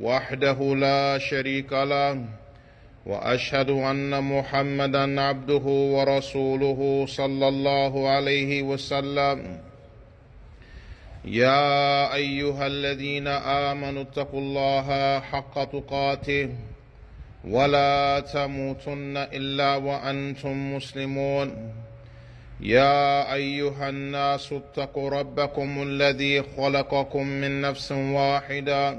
وحده لا شريك له وأشهد أن محمدا عبده ورسوله صلى الله عليه وسلم يا أيها الذين آمنوا اتقوا الله حق تقاته ولا تموتن إلا وأنتم مسلمون يا أيها الناس اتقوا ربكم الذي خلقكم من نفس واحدة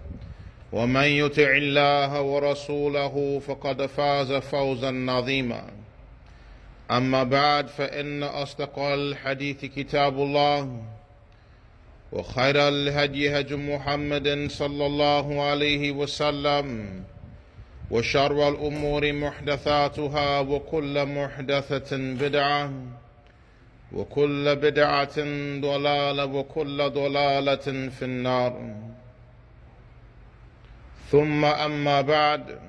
ومن يطع الله ورسوله فقد فاز فوزا عظيما أما بعد فإن أصدق الحديث كتاب الله وخير الهدي هدي محمد صلى الله عليه وسلم وشر الأمور محدثاتها وكل محدثة بدعة وكل بدعة ضلالة وكل ضلالة في النار ثم أما بعد.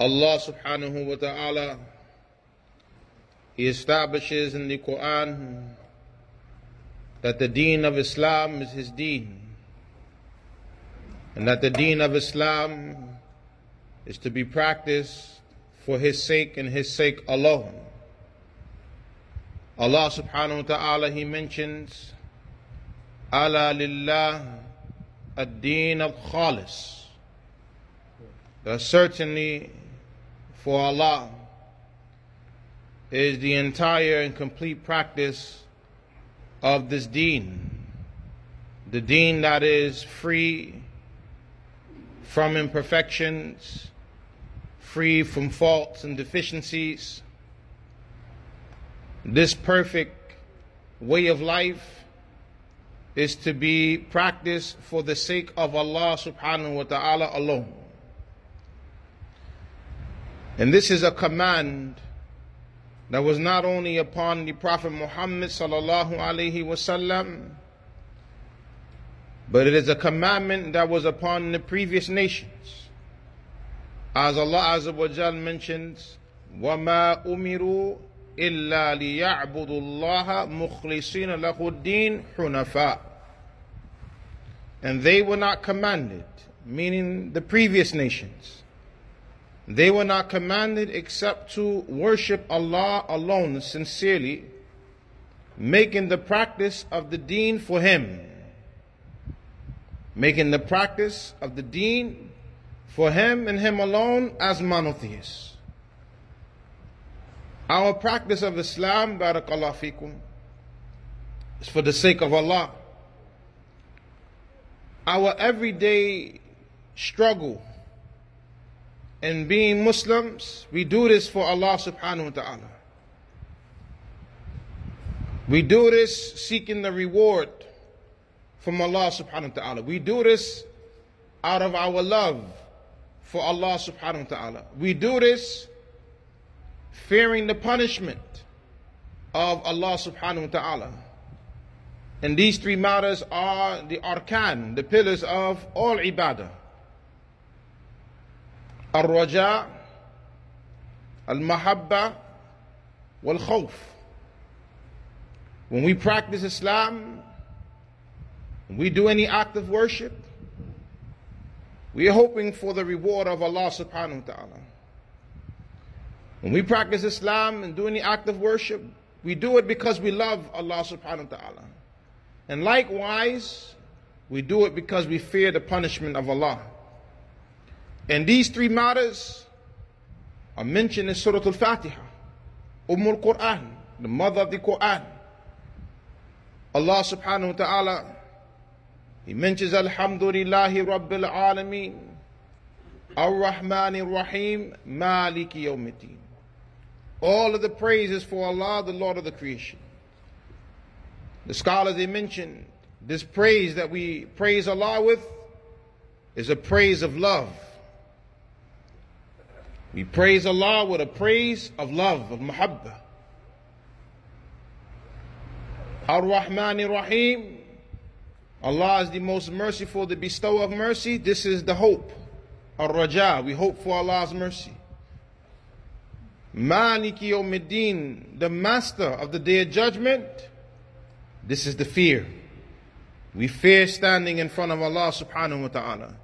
Allah subhanahu wa ta'ala, He establishes in the Quran that the deen of Islam is His deen, and that the deen of Islam is to be practiced for His sake and His sake alone. Allah subhanahu wa ta'ala, He mentions, Ala lillah ad-deen al-khalis, that certainly for Allah is the entire and complete practice of this deen, the deen that is free from imperfections, free from faults and deficiencies. This perfect way of life is to be practiced for the sake of Allah subhanahu wa ta'ala alone. And this is a command that was not only upon the Prophet Muhammad sallallahu alaihi wasallam, but it is a commandment that was upon the previous nations. As Allah Azza wa Jal mentions, وَمَا أُمِرُوا إِلَّا لِيَعْبُدُوا اللَّهَ مُخْلِصِينَ لَهُ الدِّينَ حُنَفَاءَ. And they were not commanded, meaning the previous nations, they were not commanded except to worship Allah alone sincerely, making the practice of the deen for Him. Making the practice of the deen for Him and Him alone as monotheists. Our practice of Islam, barakallahu fikum, is for the sake of Allah. Our everyday struggle and being Muslims, we do this for Allah subhanahu wa ta'ala. We do this seeking the reward from Allah subhanahu wa ta'ala. We do this out of our love for Allah subhanahu wa ta'ala. We do this fearing the punishment of Allah subhanahu wa ta'ala. And these three matters are the arkan, the pillars of all ibadah. Al-Raja, Al-Mahabba, Wal-Khawf. When we practice Islam, when we do any act of worship, we are hoping for the reward of Allah subhanahu wa ta'ala. When we practice Islam and do any act of worship, we do it because we love Allah subhanahu wa ta'ala. And likewise, we do it because we fear the punishment of Allah. And these three matters are mentioned in Surah Al-Fatiha, Al-Quran, the mother of the Quran. Allah subhanahu wa ta'ala, He mentions Alhamdulillahi Rabbil Alameen, Ar-Rahmanir Rahim, Maliki Yawmiddin. All of the praises for Allah, the Lord of the creation. The scholars, they mention this praise that we praise Allah with is a praise of love. We praise Allah with a praise of love, of muhabba. Ar-Rahmanir Rahim, Allah is the most merciful, the bestower of mercy. This is the hope, Ar-Raja, we hope for Allah's mercy. Maliki Yawmiddin, the master of the day of judgment. This is the fear. We fear standing in front of Allah subhanahu wa ta'ala.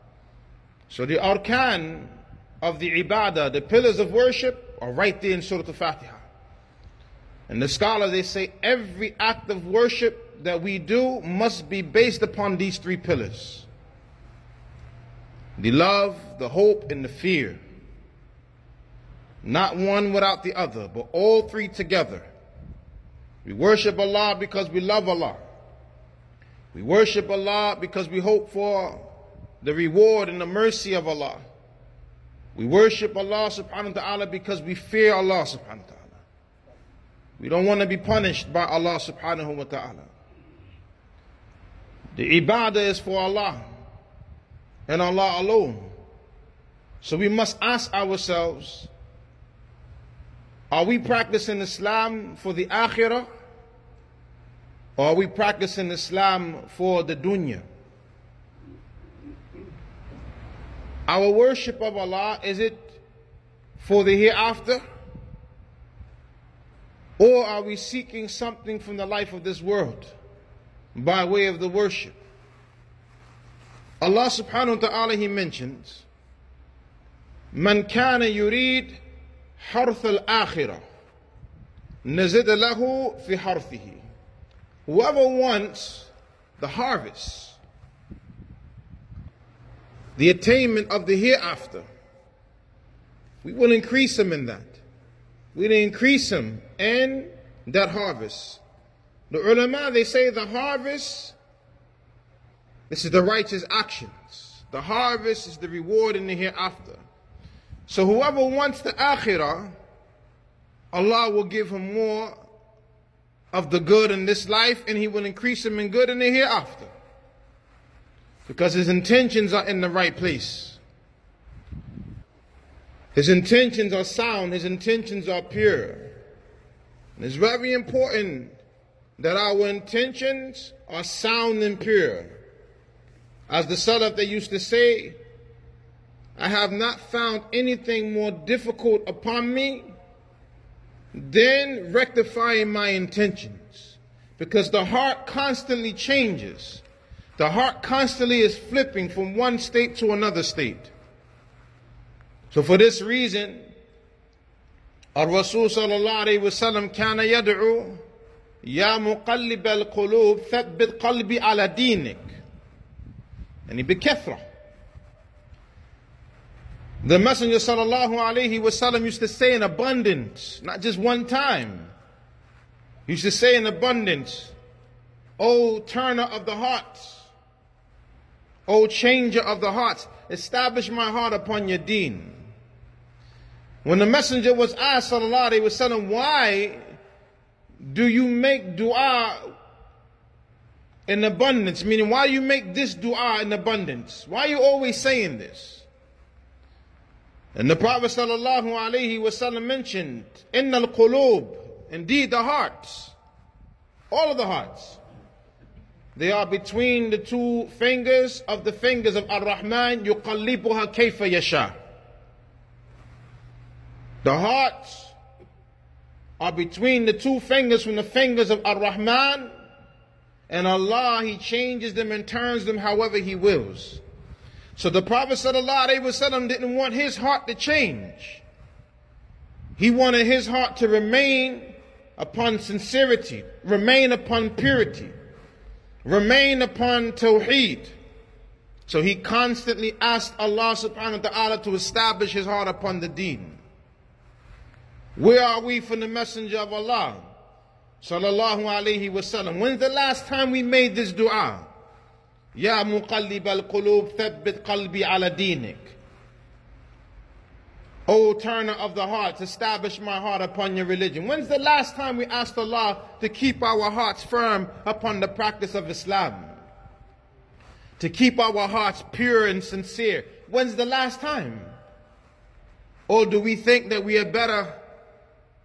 So the arkan of the ibadah, the pillars of worship, are right there in Surah Al-Fatiha. And the scholars, they say every act of worship that we do must be based upon these three pillars. The love, the hope, and the fear. Not one without the other, but all three together. We worship Allah because we love Allah. We worship Allah because we hope for the reward and the mercy of Allah. We worship Allah subhanahu wa ta'ala because we fear Allah subhanahu wa ta'ala. We don't want to be punished by Allah subhanahu wa ta'ala. The ibadah is for Allah and Allah alone. So we must ask ourselves, are we practicing Islam for the akhirah, or are we practicing Islam for the dunya? Our worship of Allah, is it for the hereafter? Or are we seeking something from the life of this world by way of the worship? Allah subhanahu wa ta'ala, He mentions, Man kana yurid harth al-akhirah, nazid lahu fi harthihi. Whoever wants the harvest, the attainment of the hereafter, we will increase him in that. We'll increase him in that harvest. The ulama, they say the harvest, this is the righteous actions. The harvest is the reward in the hereafter. So whoever wants the akhirah, Allah will give him more of the good in this life, and He will increase him in good in the hereafter. Because his intentions are in the right place. His intentions are sound, His intentions are pure. And it's very important that our intentions are sound and pure. As the Salaf, they used to say, I have not found anything more difficult upon me than rectifying my intentions. Because the heart constantly changes. The heart constantly is flipping from one state to another state. So for this reason, Ar-Rasul sallallahu alayhi wa sallam kana yad'u, Ya muqallib al-qulub, thabbit qalbi ala dinik. Yani bikithra. The Messenger sallallahu alayhi wa sallam used to say in abundance, not just one time. He used to say in abundance, O turner of the hearts, O changer of the hearts, establish my heart upon your deen. When the Messenger was asked, sallallahu alayhi wa sallam, why do you make dua in abundance? Meaning, why do you make this dua in abundance? Why are you always saying this? And the Prophet sallallahu alayhi wa sallam mentioned, Innal qulub, indeed the hearts, all of the hearts, they are between the two fingers of the fingers of Ar-Rahman, yuqallibuha kayfa yasha. The hearts are between the two fingers from the fingers of Ar-Rahman, and Allah, He changes them and turns them however He wills. So the Prophet sallallahu alaihi wasallam didn't want his heart to change. He wanted his heart to remain upon sincerity, remain upon purity, remain upon tawheed, So he constantly asked Allah subhanahu wa ta'ala to establish his heart upon the deen. Where are we from the Messenger of Allah sallallahu alayhi wa sallam? When's the last time we made this dua? Ya muqallib al-qulub thabbit qalbi ala deenik. O turner of the hearts, establish my heart upon your religion. When's the last time we asked Allah to keep our hearts firm upon the practice of Islam? To keep our hearts pure and sincere. When's the last time? Or do we think that we are better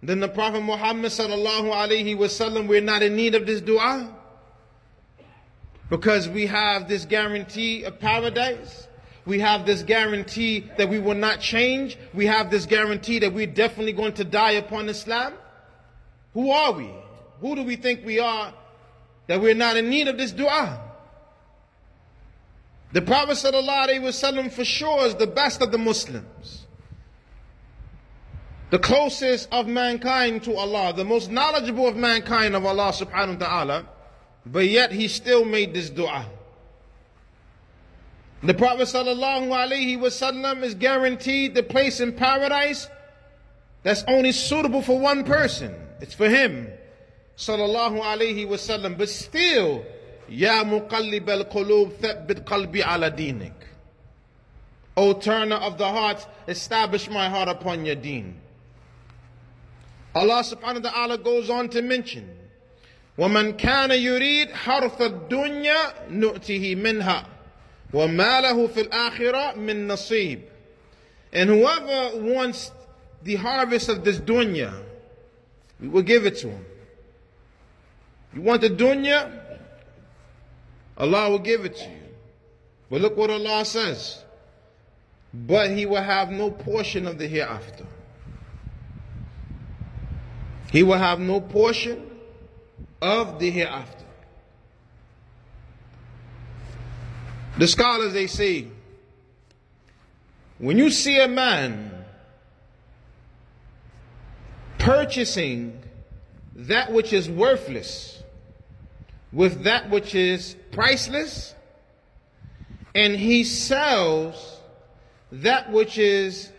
than the Prophet Muhammad sallallahu alaihi wasallam? We're not in need of this dua because we have this guarantee of paradise. We have this guarantee that we will not change. We have this guarantee that we're definitely going to die upon Islam. Who are we? Who do we think we are that we're not in need of this dua? The Prophet sallallahu alaihi wasallam for sure is the best of the Muslims, the closest of mankind to Allah, the most knowledgeable of mankind of Allah subhanahu wa ta'ala, but yet he still made this dua. The Prophet sallallahu alaihi wasallam is guaranteed the place in paradise that's only suitable for one person. It's for him, sallallahu alaihi wasallam. But still, Ya muqallib al-qulub thabbit qalbi ala dinik. O turner of the hearts, establish my heart upon your deen. Allah subhanahu wa ta'ala goes on to mention, وَمَنْ كَانَ يُرِيدْ حَرْثَ الدُّنْيَا نُؤْتِهِ مِنْهَا وَمَا لَهُ فِي الْآخِرَةِ مِنْ نَصِيبٍ. And whoever wants the harvest of this dunya, we will give it to him. You want the dunya? Allah will give it to you. But look what Allah says. But he will have no portion of the hereafter. He will have no portion of the hereafter. The scholars, they say, when you see a man purchasing that which is worthless with that which is priceless, and he sells that which is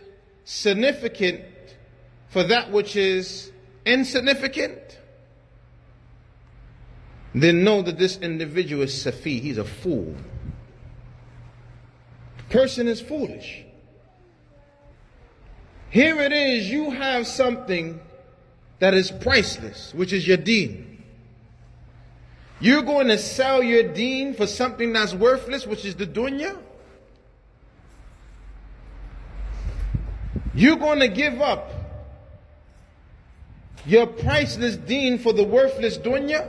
significant for that which is insignificant, then know that this individual is safi, he's a fool. Person is foolish. Here it is, you have something that is priceless, which is your deen. You're going to sell your deen for something that's worthless, which is the dunya? You're going to give up your priceless deen for the worthless dunya?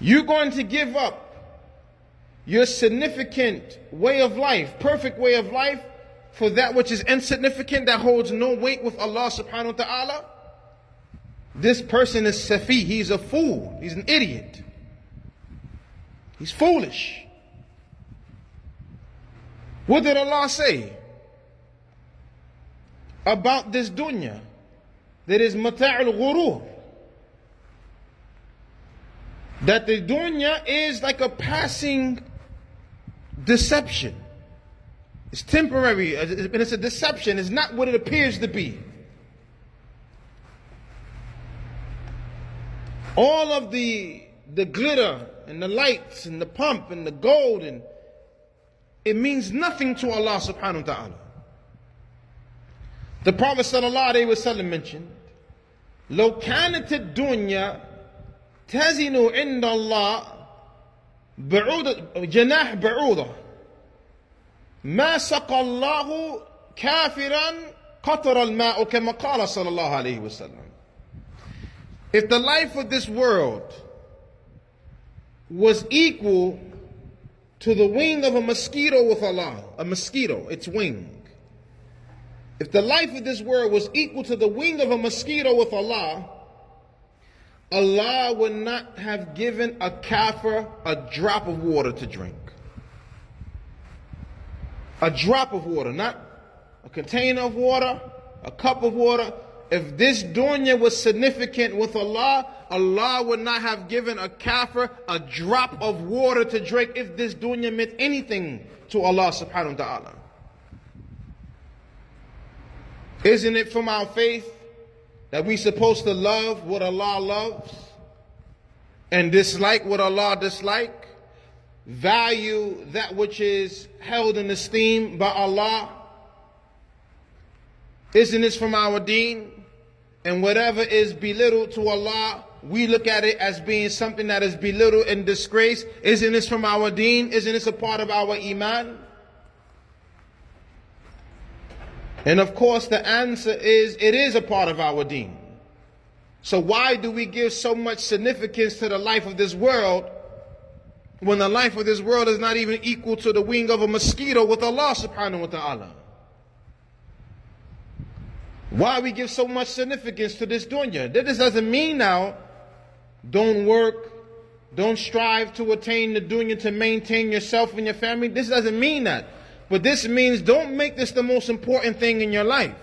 You're going to give up your significant way of life, perfect way of life, for that which is insignificant, that holds no weight with Allah subhanahu wa ta'ala? This person is safi, he's a fool, he's an idiot, he's foolish. What did Allah say about this dunya? That is mata'ul ghurur. That the dunya is like a passing deception. It's temporary, and it's a deception. It's not what it appears to be. All of the glitter and the lights and the pump and the gold, and it means nothing to Allah subhanahu wa ta'ala. The Prophet sallallahu alaihi wasallam mentioned, لو كانت الدنيا تزن عند الله جناح بعوضة ما سقى الله كافرا قطر الماء كما قال صلى الله عليه وسلم. If the life of this world was equal to the wing of a mosquito with Allah, a mosquito, its wing. If the life of this world was equal to the wing of a mosquito with Allah, Allah would not have given a kafir a drop of water to drink. A drop of water, not a container of water, a cup of water. If this dunya was significant with Allah, Allah would not have given a kafir a drop of water to drink if this dunya meant anything to Allah subhanahu wa ta'ala. Isn't it from our faith that we're supposed to love what Allah loves and dislike what Allah dislikes? Value that which is held in esteem by Allah. Isn't this from our deen? And whatever is belittled to Allah, we look at it as being something that is belittled and disgraced. Isn't this from our deen? Isn't this a part of our iman? And of course the answer is, it is a part of our deen. So why do we give so much significance to the life of this world when the life of this world is not even equal to the wing of a mosquito with Allah subhanahu wa ta'ala? Why we give so much significance to this dunya? This doesn't mean now, don't work, don't strive to attain the dunya to maintain yourself and your family. This doesn't mean that. But this means don't make this the most important thing in your life.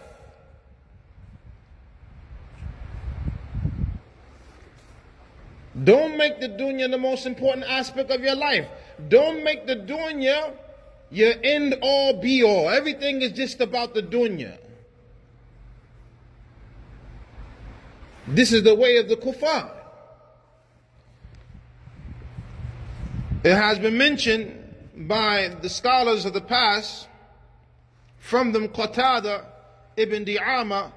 Don't make the dunya the most important aspect of your life. Don't make the dunya your end all be all. Everything is just about the dunya. This is the way of the kuffar. It has been mentioned by the scholars of the past, from them Qatada ibn Di'ama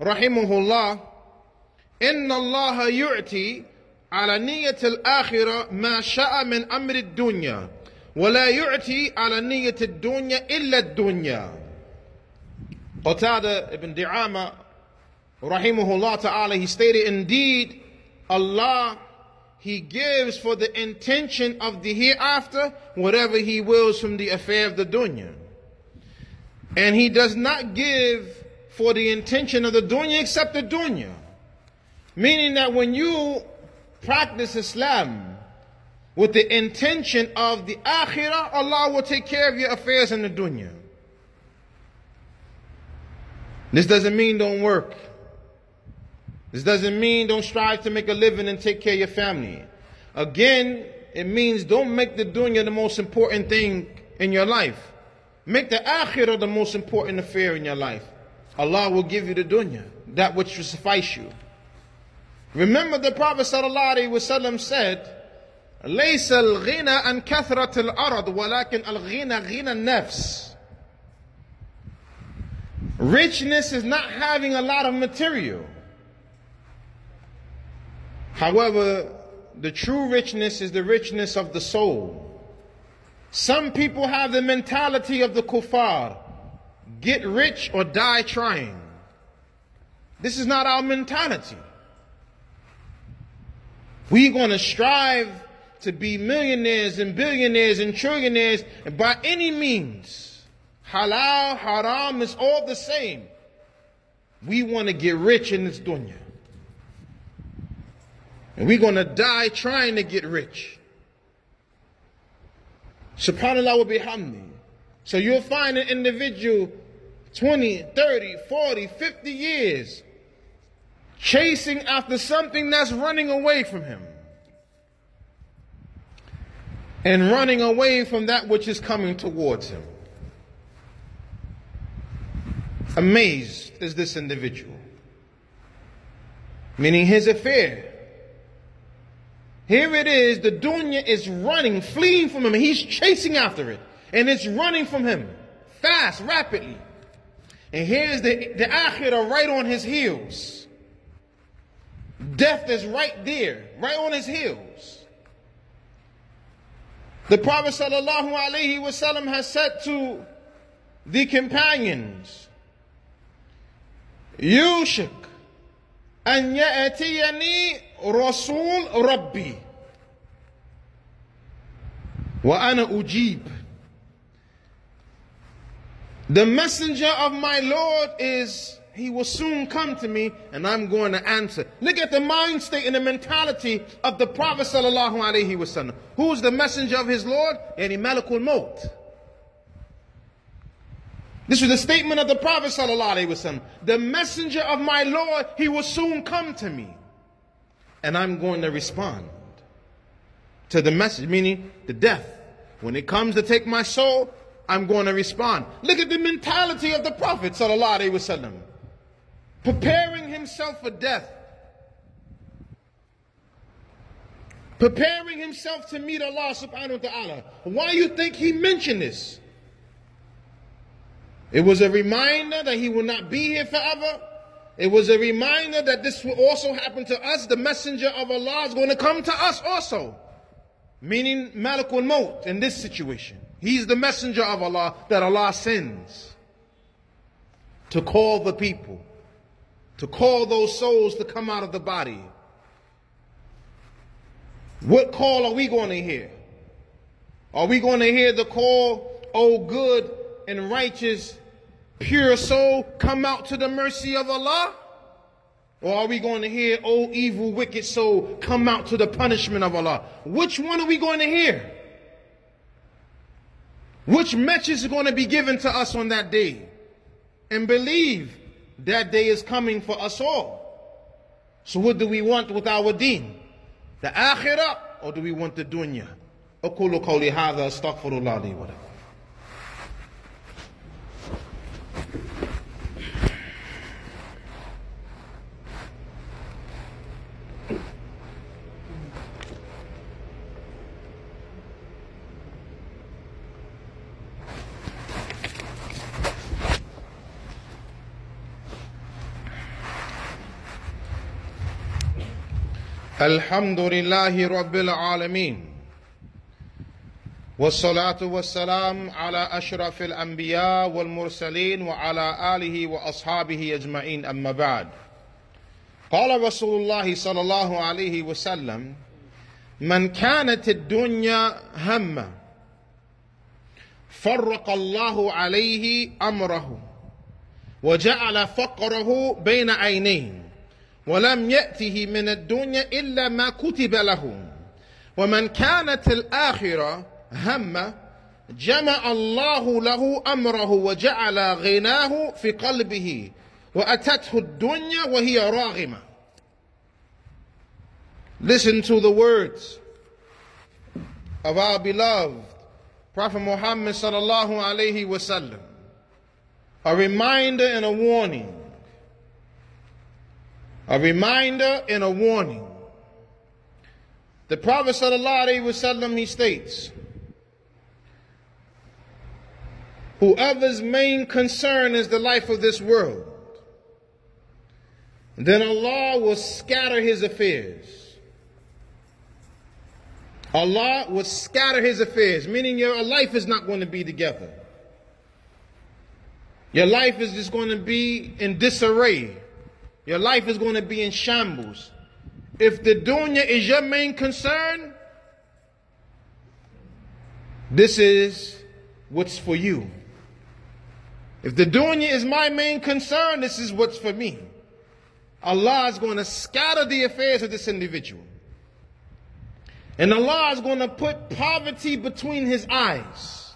rahimahullah, inna allaha yu'ti ala niyat al-akhirah ma sha'a min amri dunya wa la yu'ti ala niyat al-dunya illa dunya. Qatada ibn Di'ama rahimahullah ta'ala, he stated, indeed Allah, He gives for the intention of the hereafter whatever He wills from the affair of the dunya. And He does not give for the intention of the dunya except the dunya. Meaning that when you practice Islam with the intention of the akhirah, Allah will take care of your affairs in the dunya. This doesn't mean don't work. This doesn't mean don't strive to make a living and take care of your family. Again, it means don't make the dunya the most important thing in your life. Make the akhirah the most important affair in your life. Allah will give you the dunya, that which will suffice you. Remember the Prophet sallallahu alaihi wasallam said, لَيْسَ الْغِنَى أَنْ كَثْرَةِ الْأَرَضِ وَلَكِنْ الْغِنَى غِنَى النَّفْسِ. Richness is not having a lot of material. However, the true richness is the richness of the soul. Some people have the mentality of the kuffar, get rich or die trying. This is not our mentality. We're going to strive to be millionaires and billionaires and trillionaires by any means. Halal, haram is all the same. We want to get rich in this dunya. And we're going to die trying to get rich. SubhanAllah wa bihamdi. So you'll find an individual 20, 30, 40, 50 years chasing after something that's running away from him. And running away from that which is coming towards him. Amazed is this individual. Meaning his affair. Here it is, the dunya is running, fleeing from him. He's chasing after it. And it's running from him, fast, rapidly. And here's the akhirah right on his heels. Death is right there, right on his heels. The Prophet sallallahu alaihi wasallam has said to the companions, Yushik an ya'atiyani Rasul Rabbi wa ana ujib. The messenger of my Lord he will soon come to me and I'm going to answer. Look at the mind state and the mentality of the Prophet sallallahu alaihi wasallam. Who's the messenger of his Lord? Yani Malakul Maut. This was the statement of the Prophet ﷺ. The messenger of my Lord, he will soon come to me. And I'm going to respond to the message, meaning the death. When it comes to take my soul, I'm going to respond. Look at the mentality of the Prophet ﷺ. Preparing himself for death. Preparing himself to meet Allah subhanahu wa ta'ala. Why do you think he mentioned this? It was a reminder that he will not be here forever. It was a reminder that this will also happen to us. The messenger of Allah is going to come to us also. Meaning Malakul Maut in this situation. He's the messenger of Allah that Allah sends to call the people, to call those souls to come out of the body. What call are we going to hear? Are we going to hear the call, O good and righteous, pure soul, come out to the mercy of Allah? Or are we going to hear, O evil, wicked soul, come out to the punishment of Allah? Which one are we going to hear? Which message is going to be given to us on that day? And believe that day is coming for us all. So what do we want with our deen? The akhirah, or do we want the dunya? أقول قولي هذا أستغفر الله لي ولكم. الحمد لله رب العالمين والصلاة والسلام على أشرف الأنبياء والمرسلين وعلى آله وأصحابه أجمعين أما بعد قال رسول الله صلى الله عليه وسلم من كانت الدنيا همه فرق الله عليه أمره وجعل فقره بين عينيه ولم يأته من الدنيا إلا ما كتب له ومن كانت الآخرة همه جمع الله له أمره وجعل غناه في قلبه وأتته الدنيا وهي راغمة. Listen to the words of our beloved Prophet Muhammad sallallahu alayhi wa sallam. A reminder and a warning. A reminder and a warning. The Prophet ﷺ, he states, whoever's main concern is the life of this world, then Allah will scatter his affairs. Allah will scatter his affairs, meaning your life is not going to be together. Your life is just going to be in disarray. Your life is going to be in shambles. If the dunya is your main concern, this is what's for you. If the dunya is my main concern, this is what's for me. Allah is going to scatter the affairs of this individual. And Allah is going to put poverty between his eyes.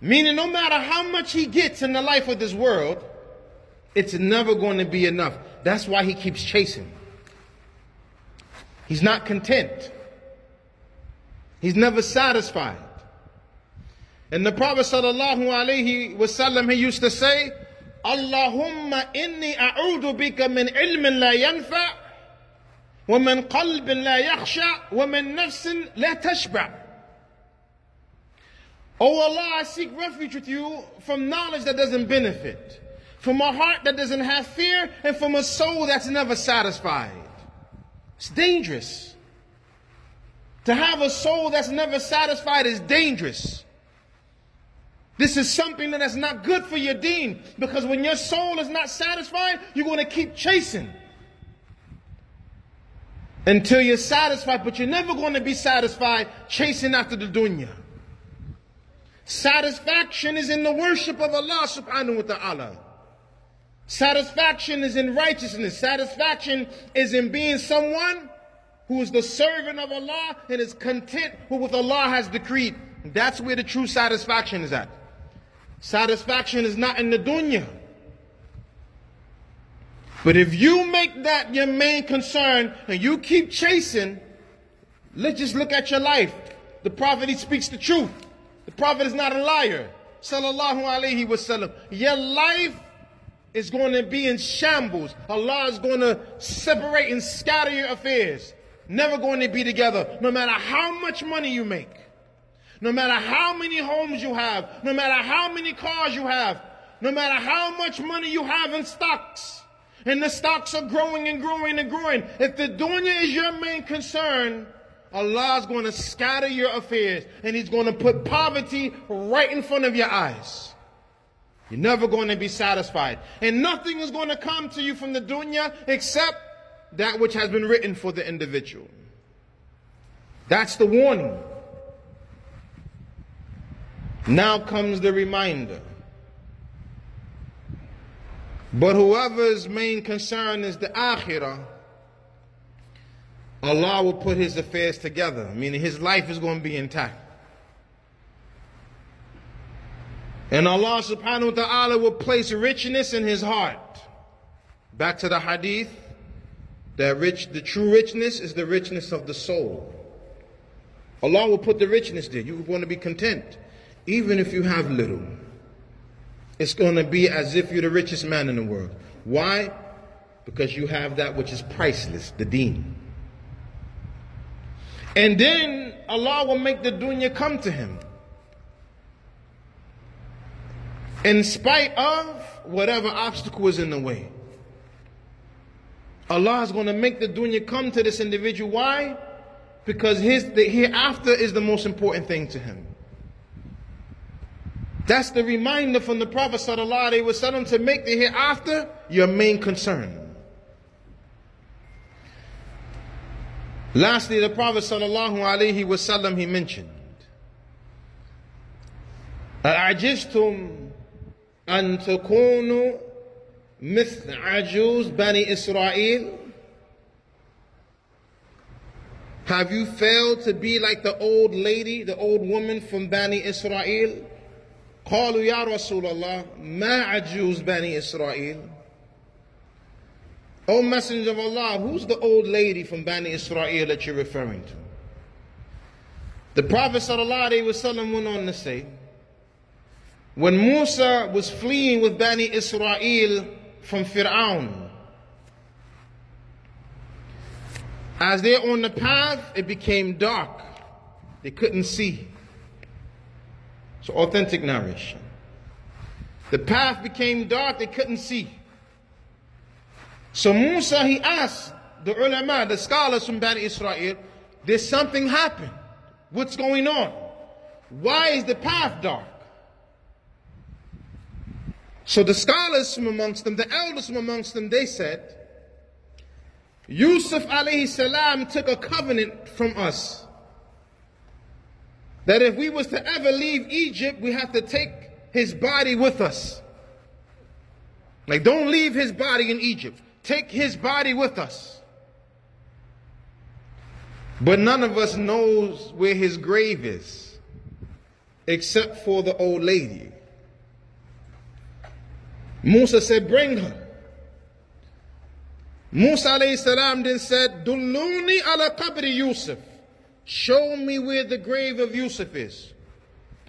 Meaning no matter how much he gets in the life of this world, it's never going to be enough. That's why he keeps chasing. He's not content. He's never satisfied. And the Prophet sallallahu alaihi wasallam, he used to say, Allahumma inni a'udhu bika min ilmin la yanfa, wa min qalbin la yakhsha, wa min nafsin la tashba. Oh Allah, I seek refuge with you from knowledge that doesn't benefit, from a heart that doesn't have fear, and from a soul that's never satisfied. It's dangerous. To have a soul that's never satisfied is dangerous. This is something that's not good for your deen, because when your soul is not satisfied, you're going to keep chasing until you're satisfied, but you're never going to be satisfied chasing after the dunya. Satisfaction is in the worship of Allah subhanahu wa ta'ala. Satisfaction is in righteousness. Satisfaction is in being someone who is the servant of Allah and is content with what Allah has decreed. That's where the true satisfaction is at. Satisfaction is not in the dunya. But if you make that your main concern and you keep chasing, let's just look at your life. The Prophet, he speaks the truth. The Prophet is not a liar. Sallallahu alaihi wasallam. Your life is going to be in shambles. Allah is going to separate and scatter your affairs. Never going to be together. No matter how much money you make. No matter how many homes you have. No matter how many cars you have. No matter how much money you have in stocks. And the stocks are growing and growing and growing. If the dunya is your main concern, Allah is going to scatter your affairs. And He's going to put poverty right in front of your eyes. You're never going to be satisfied. And nothing is going to come to you from the dunya except that which has been written for the individual. That's the warning. Now comes the reminder. But whoever's main concern is the akhirah, Allah will put his affairs together, meaning his life is going to be intact. And Allah subhanahu wa ta'ala will place richness in his heart. Back to the hadith, the true richness is the richness of the soul. Allah will put the richness there. You're going to be content, even if you have little. It's going to be as if you're the richest man in the world. Why? Because you have that which is priceless, the deen. And then Allah will make the dunya come to him. In spite of whatever obstacle is in the way. Allah is going to make the dunya come to this individual. Why? Because the hereafter is the most important thing to him. That's the reminder from the Prophet sallallahu alaihi wasallam to make the hereafter your main concern. Lastly, the Prophet sallallahu alaihi wasallam, he mentioned, أَعْجِزْتُمْ أَن تَكُونُوا مِثْلَ عَجُوزِ بَنِي إِسْرَائِيلِ. Have you failed to be like the old lady, the old woman from Bani Israel? قَالُوا يَا رَسُولَ اللَّهِ مَا عَجُوزِ بَنِي إِسْرَائِيلِ. O Messenger of Allah, who's the old lady from Bani Israel that you're referring to? The Prophet sallallahu alaihi wasallam went on to say, when Musa was fleeing with Bani Israel from Fir'aun, as they're on the path, it became dark. They couldn't see. So authentic narration. The path became dark, they couldn't see. So Musa, he asked the ulama, the scholars from Bani Israel, did something happen? What's going on? Why is the path dark? So the scholars from amongst them, the elders from amongst them, they said, Yusuf alayhi salam took a covenant from us that if we was to ever leave Egypt, we have to take his body with us. Like, don't leave his body in Egypt. Take his body with us. But none of us knows where his grave is, except for the old lady. Musa said, bring her. Musa alayhi salam then said, Dulluni ala qabri Yusuf. Show me where the grave of Yusuf is.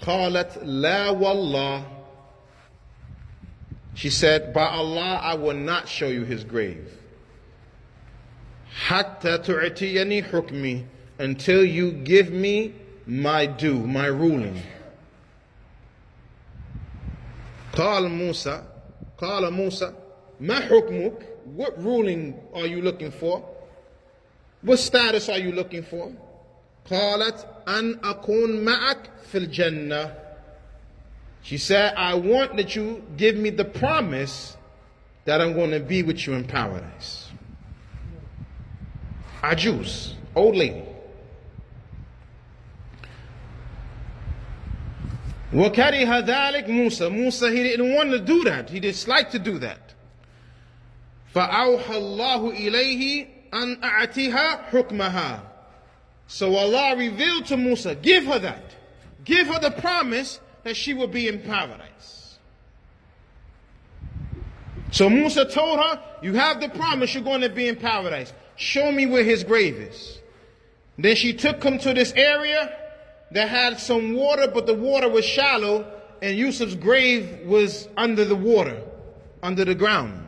Qalat la wallah. She said, by Allah, I will not show you his grave. Hatta tu'tiyani hukmi. Until you give me my due, my ruling. Qala Musa, ma hukmuk? What ruling are you looking for? What status are you looking for? Qalat an akun ma'ak fil jannah. She said, I want that you give me the promise that I'm going to be with you in paradise. Ajuz, old lady. وَكَرِهَ ذَلِكَ مُوسَى. Musa, he didn't want to do that. He disliked to do that. فَأَوْحَى اللَّهُ إِلَيْهِ أَنْ أَعْتِهَا حُكْمَهَا. So Allah revealed to Musa, give her that. Give her the promise that she will be in paradise. So Musa told her, you have the promise, you're going to be in paradise. Show me where his grave is. Then she took him to this area that had some water, but the water was shallow, and Yusuf's grave was under the water, under the ground.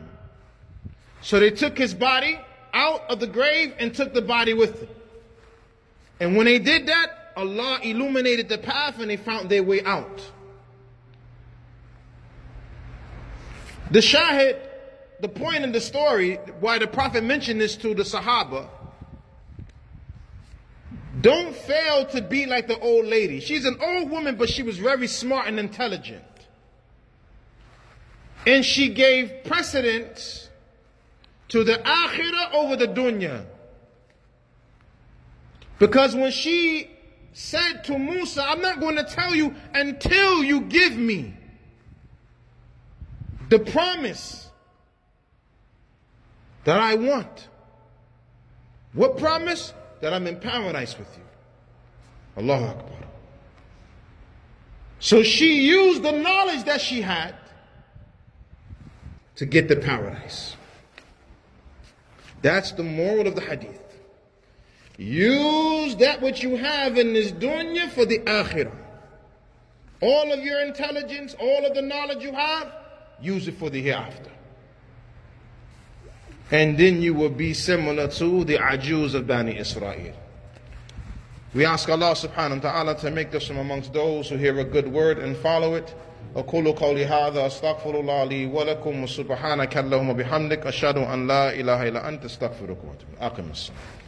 So they took his body out of the grave and took the body with them. And when they did that, Allah illuminated the path and they found their way out. The shahid, the point in the story, why the Prophet mentioned this to the Sahaba, don't fail to be like the old lady. She's an old woman, but she was very smart and intelligent. And she gave precedence to the akhirah over the dunya. Because when she said to Musa, I'm not going to tell you until you give me the promise that I want. What promise? That I'm in paradise with you. Allahu Akbar. So she used the knowledge that she had to get to paradise. That's the moral of the hadith. Use that which you have in this dunya for the akhirah. All of your intelligence, all of the knowledge you have, use it for the hereafter. And then you will be similar to the Ajuz of Bani Israel. We ask Allah subhanahu wa ta'ala to make us from amongst those who hear a good word and follow it. أقول قولي هذا أستغفر الله لي ولكم سبحانك اللهم وبحمدك أشهد أن لا إله إلا أنت أستغفرك وأتوب إليك. أقم الصلاة.